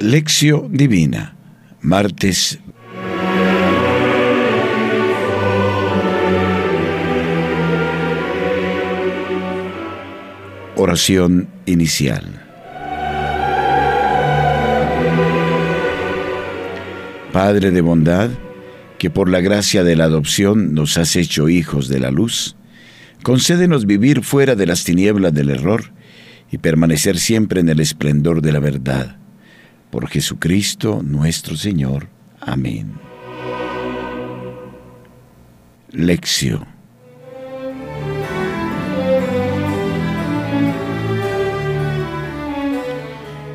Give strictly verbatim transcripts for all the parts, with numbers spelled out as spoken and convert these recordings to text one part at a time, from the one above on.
Lectio Divina, martes. Oración inicial. Padre de bondad, que por la gracia de la adopción nos has hecho hijos de la luz, concédenos vivir fuera de las tinieblas del error y permanecer siempre en el esplendor de la verdad. Por Jesucristo nuestro Señor. Amén. Lectio.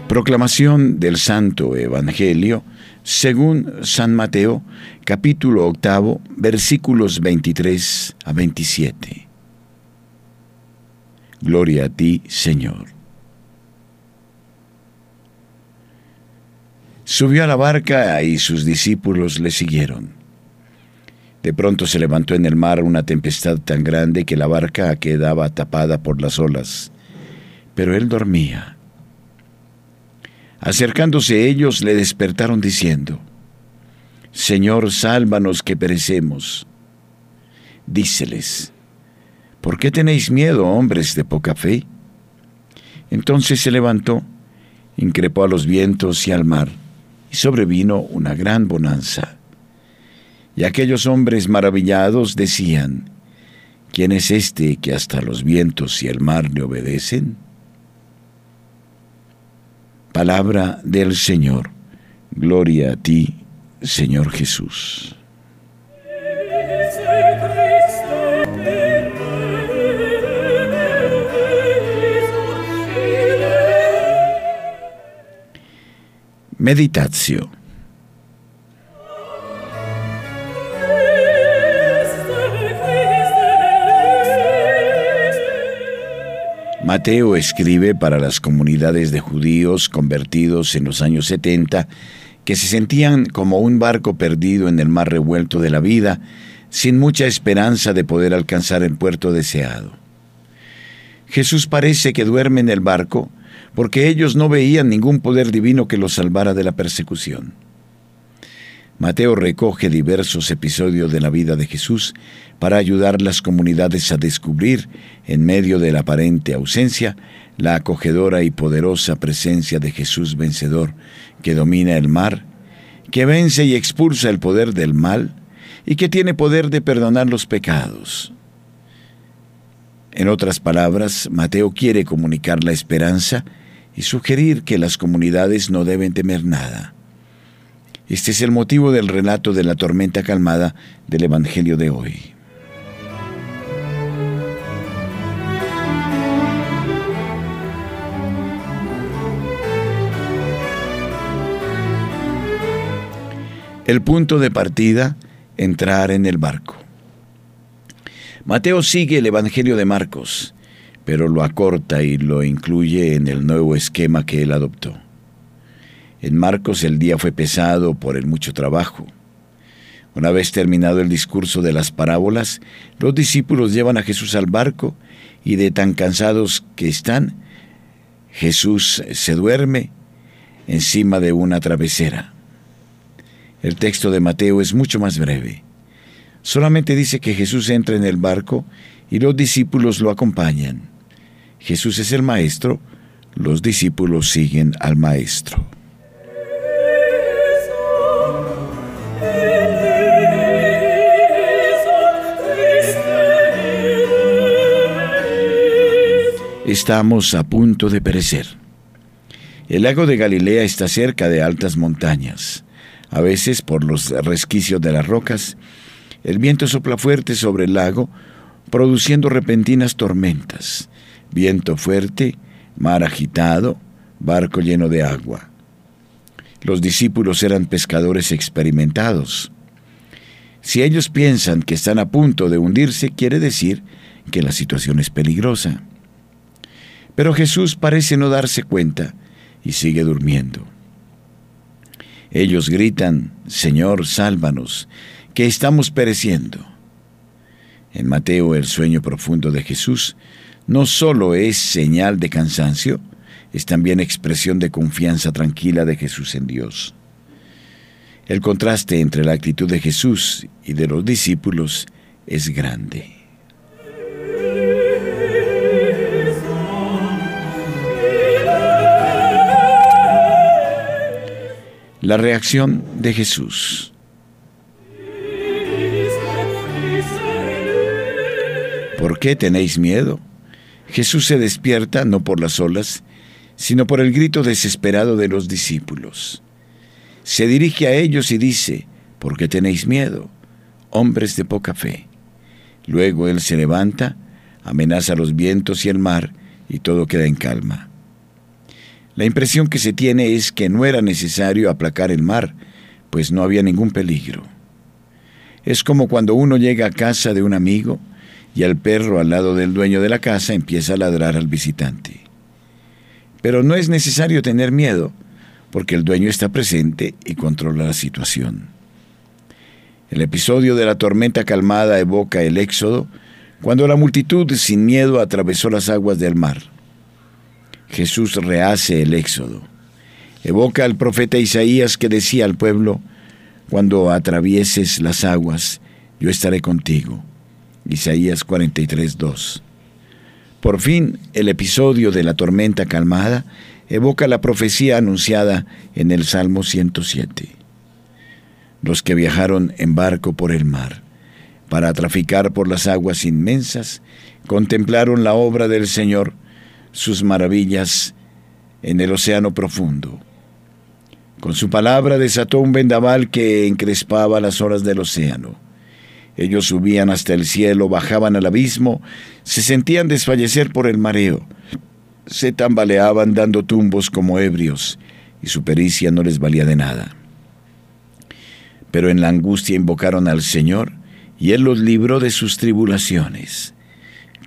Proclamación del Santo Evangelio según San Mateo, capítulo octavo, versículos veintitrés a veintisiete. Gloria a ti, Señor. Subió a la barca y sus discípulos le siguieron. De pronto se levantó en el mar una tempestad tan grande que la barca quedaba tapada por las olas, pero él dormía. Acercándose ellos, le despertaron diciendo, «Señor, sálvanos que perecemos». Díceles, «¿Por qué tenéis miedo, hombres de poca fe?». Entonces se levantó, increpó a los vientos y al mar, y sobrevino una gran bonanza. Y aquellos hombres maravillados decían, «¿Quién es este que hasta los vientos y el mar le obedecen?». Palabra del Señor. Gloria a ti, Señor Jesús. Meditatio. Mateo escribe para las comunidades de judíos convertidos en los años setenta que se sentían como un barco perdido en el mar revuelto de la vida, sin mucha esperanza de poder alcanzar el puerto deseado. Jesús parece que duerme en el barco porque ellos no veían ningún poder divino que los salvara de la persecución. Mateo recoge diversos episodios de la vida de Jesús para ayudar a las comunidades a descubrir, en medio de la aparente ausencia, la acogedora y poderosa presencia de Jesús vencedor, que domina el mar, que vence y expulsa el poder del mal y que tiene poder de perdonar los pecados. En otras palabras, Mateo quiere comunicar la esperanza y sugerir que las comunidades no deben temer nada. Este es el motivo del relato de la tormenta calmada del Evangelio de hoy. El punto de partida, entrar en el barco. Mateo sigue el Evangelio de Marcos, pero lo acorta y lo incluye en el nuevo esquema que él adoptó. En Marcos el día fue pesado por el mucho trabajo. Una vez terminado el discurso de las parábolas, los discípulos llevan a Jesús al barco y de tan cansados que están, Jesús se duerme encima de una travesera. El texto de Mateo es mucho más breve. Solamente dice que Jesús entra en el barco y los discípulos lo acompañan. Jesús es el maestro, los discípulos siguen al maestro. Estamos a punto de perecer. El lago de Galilea está cerca de altas montañas. A veces, por los resquicios de las rocas, el viento sopla fuerte sobre el lago, produciendo repentinas tormentas. Viento fuerte, mar agitado, barco lleno de agua. Los discípulos eran pescadores experimentados. Si ellos piensan que están a punto de hundirse, quiere decir que la situación es peligrosa. Pero Jesús parece no darse cuenta y sigue durmiendo. Ellos gritan, «Señor, sálvanos, que estamos pereciendo». En Mateo, el sueño profundo de Jesús no solo es señal de cansancio, es también expresión de confianza tranquila de Jesús en Dios. El contraste entre la actitud de Jesús y de los discípulos es grande. La reacción de Jesús. ¿Por qué tenéis miedo? Jesús se despierta no por las olas, sino por el grito desesperado de los discípulos. Se dirige a ellos y dice, ¿por qué tenéis miedo, hombres de poca fe? Luego él se levanta, amenaza los vientos y el mar, y todo queda en calma. La impresión que se tiene es que no era necesario aplacar el mar, pues no había ningún peligro. Es como cuando uno llega a casa de un amigo y el perro al lado del dueño de la casa empieza a ladrar al visitante. Pero no es necesario tener miedo, porque el dueño está presente y controla la situación. El episodio de la tormenta calmada evoca el Éxodo, cuando la multitud sin miedo atravesó las aguas del mar. Jesús rehace el Éxodo. Evoca al profeta Isaías que decía al pueblo, «Cuando atravieses las aguas, yo estaré contigo». Isaías cuarenta y tres, dos. Por fin, el episodio de la tormenta calmada evoca la profecía anunciada en el Salmo ciento siete. Los que viajaron en barco por el mar, para traficar por las aguas inmensas, contemplaron la obra del Señor, sus maravillas en el océano profundo. Con su palabra desató un vendaval que encrespaba las olas del océano. Ellos subían hasta el cielo, bajaban al abismo, se sentían desfallecer por el mareo, se tambaleaban dando tumbos como ebrios, y su pericia no les valía de nada. Pero en la angustia invocaron al Señor, y Él los libró de sus tribulaciones.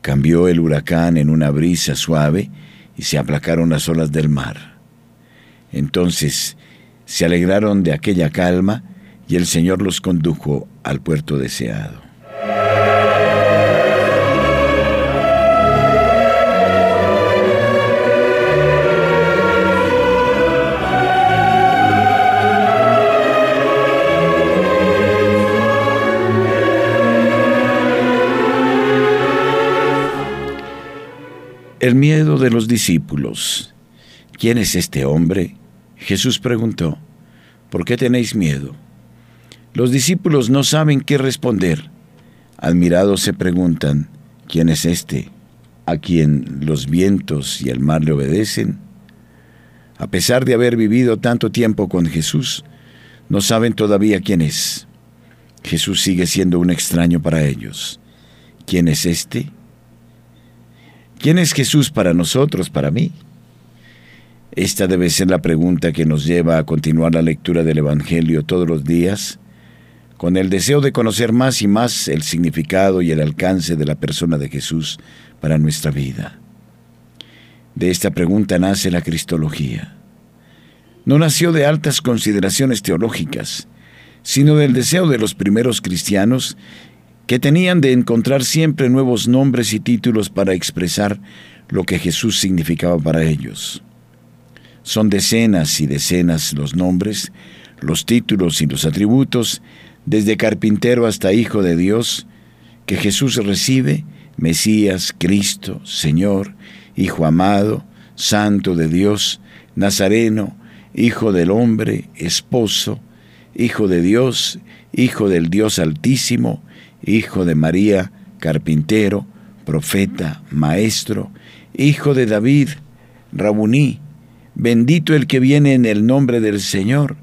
Cambió el huracán en una brisa suave, y se aplacaron las olas del mar. Entonces se alegraron de aquella calma, y el Señor los condujo al puerto deseado. El miedo de los discípulos. ¿Quién es este hombre? Jesús preguntó, ¿por qué tenéis miedo? Los discípulos no saben qué responder. Admirados se preguntan, ¿quién es este, a quien los vientos y el mar le obedecen? A pesar de haber vivido tanto tiempo con Jesús, no saben todavía quién es. Jesús sigue siendo un extraño para ellos. ¿Quién es este? ¿Quién es Jesús para nosotros, para mí? Esta debe ser la pregunta que nos lleva a continuar la lectura del Evangelio todos los días, con el deseo de conocer más y más el significado y el alcance de la persona de Jesús para nuestra vida. De esta pregunta nace la cristología. No nació de altas consideraciones teológicas, sino del deseo de los primeros cristianos que tenían de encontrar siempre nuevos nombres y títulos para expresar lo que Jesús significaba para ellos. Son decenas y decenas los nombres, los títulos y los atributos, desde carpintero hasta hijo de Dios, que Jesús recibe, Mesías, Cristo, Señor, Hijo amado, Santo de Dios, Nazareno, Hijo del hombre, Esposo, Hijo de Dios, Hijo del Dios Altísimo, Hijo de María, carpintero, profeta, maestro, Hijo de David, Rabuní, bendito el que viene en el nombre del Señor,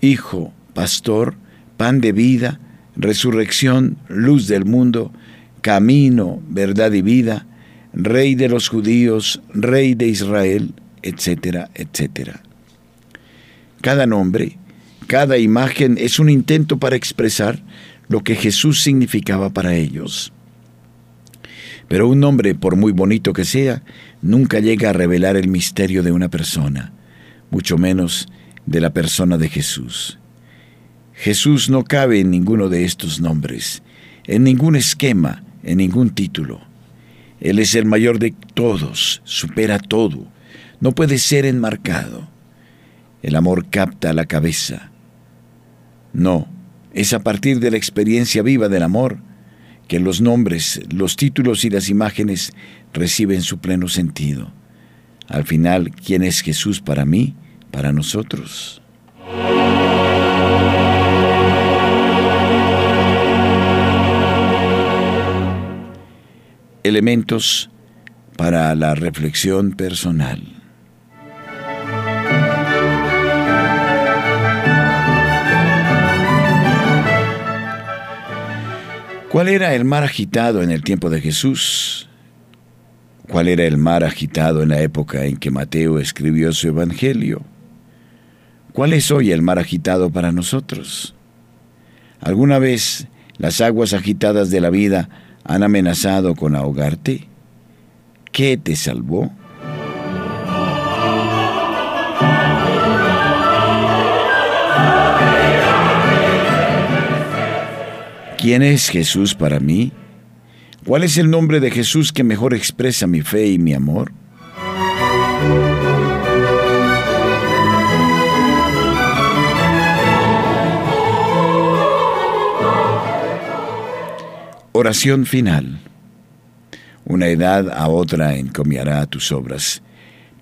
Hijo, pastor, pan de vida, resurrección, luz del mundo, camino, verdad y vida, Rey de los judíos, Rey de Israel, etcétera, etcétera. Cada nombre, cada imagen es un intento para expresar lo que Jesús significaba para ellos. Pero un nombre, por muy bonito que sea, nunca llega a revelar el misterio de una persona, mucho menos de la persona de Jesús. Jesús no cabe en ninguno de estos nombres, en ningún esquema, en ningún título. Él es el mayor de todos, supera todo, no puede ser enmarcado. El amor capta la cabeza. No, es a partir de la experiencia viva del amor que los nombres, los títulos y las imágenes reciben su pleno sentido. Al final, ¿quién es Jesús para mí, para nosotros? Elementos para la reflexión personal. ¿Cuál era el mar agitado en el tiempo de Jesús? ¿Cuál era el mar agitado en la época en que Mateo escribió su Evangelio? ¿Cuál es hoy el mar agitado para nosotros? ¿Alguna vez las aguas agitadas de la vida han amenazado con ahogarte? ¿Qué te salvó? ¿Quién es Jesús para mí? ¿Cuál es el nombre de Jesús que mejor expresa mi fe y mi amor? Oración final. Una edad a otra encomiará tus obras,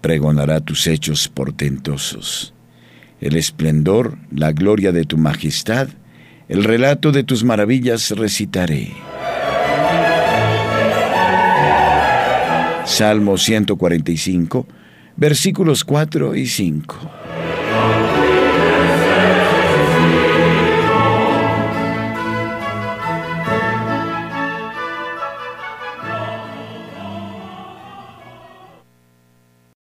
pregonará tus hechos portentosos. El esplendor, la gloria de tu majestad, el relato de tus maravillas recitaré. Salmo ciento cuarenta y cinco, versículos cuatro y cinco.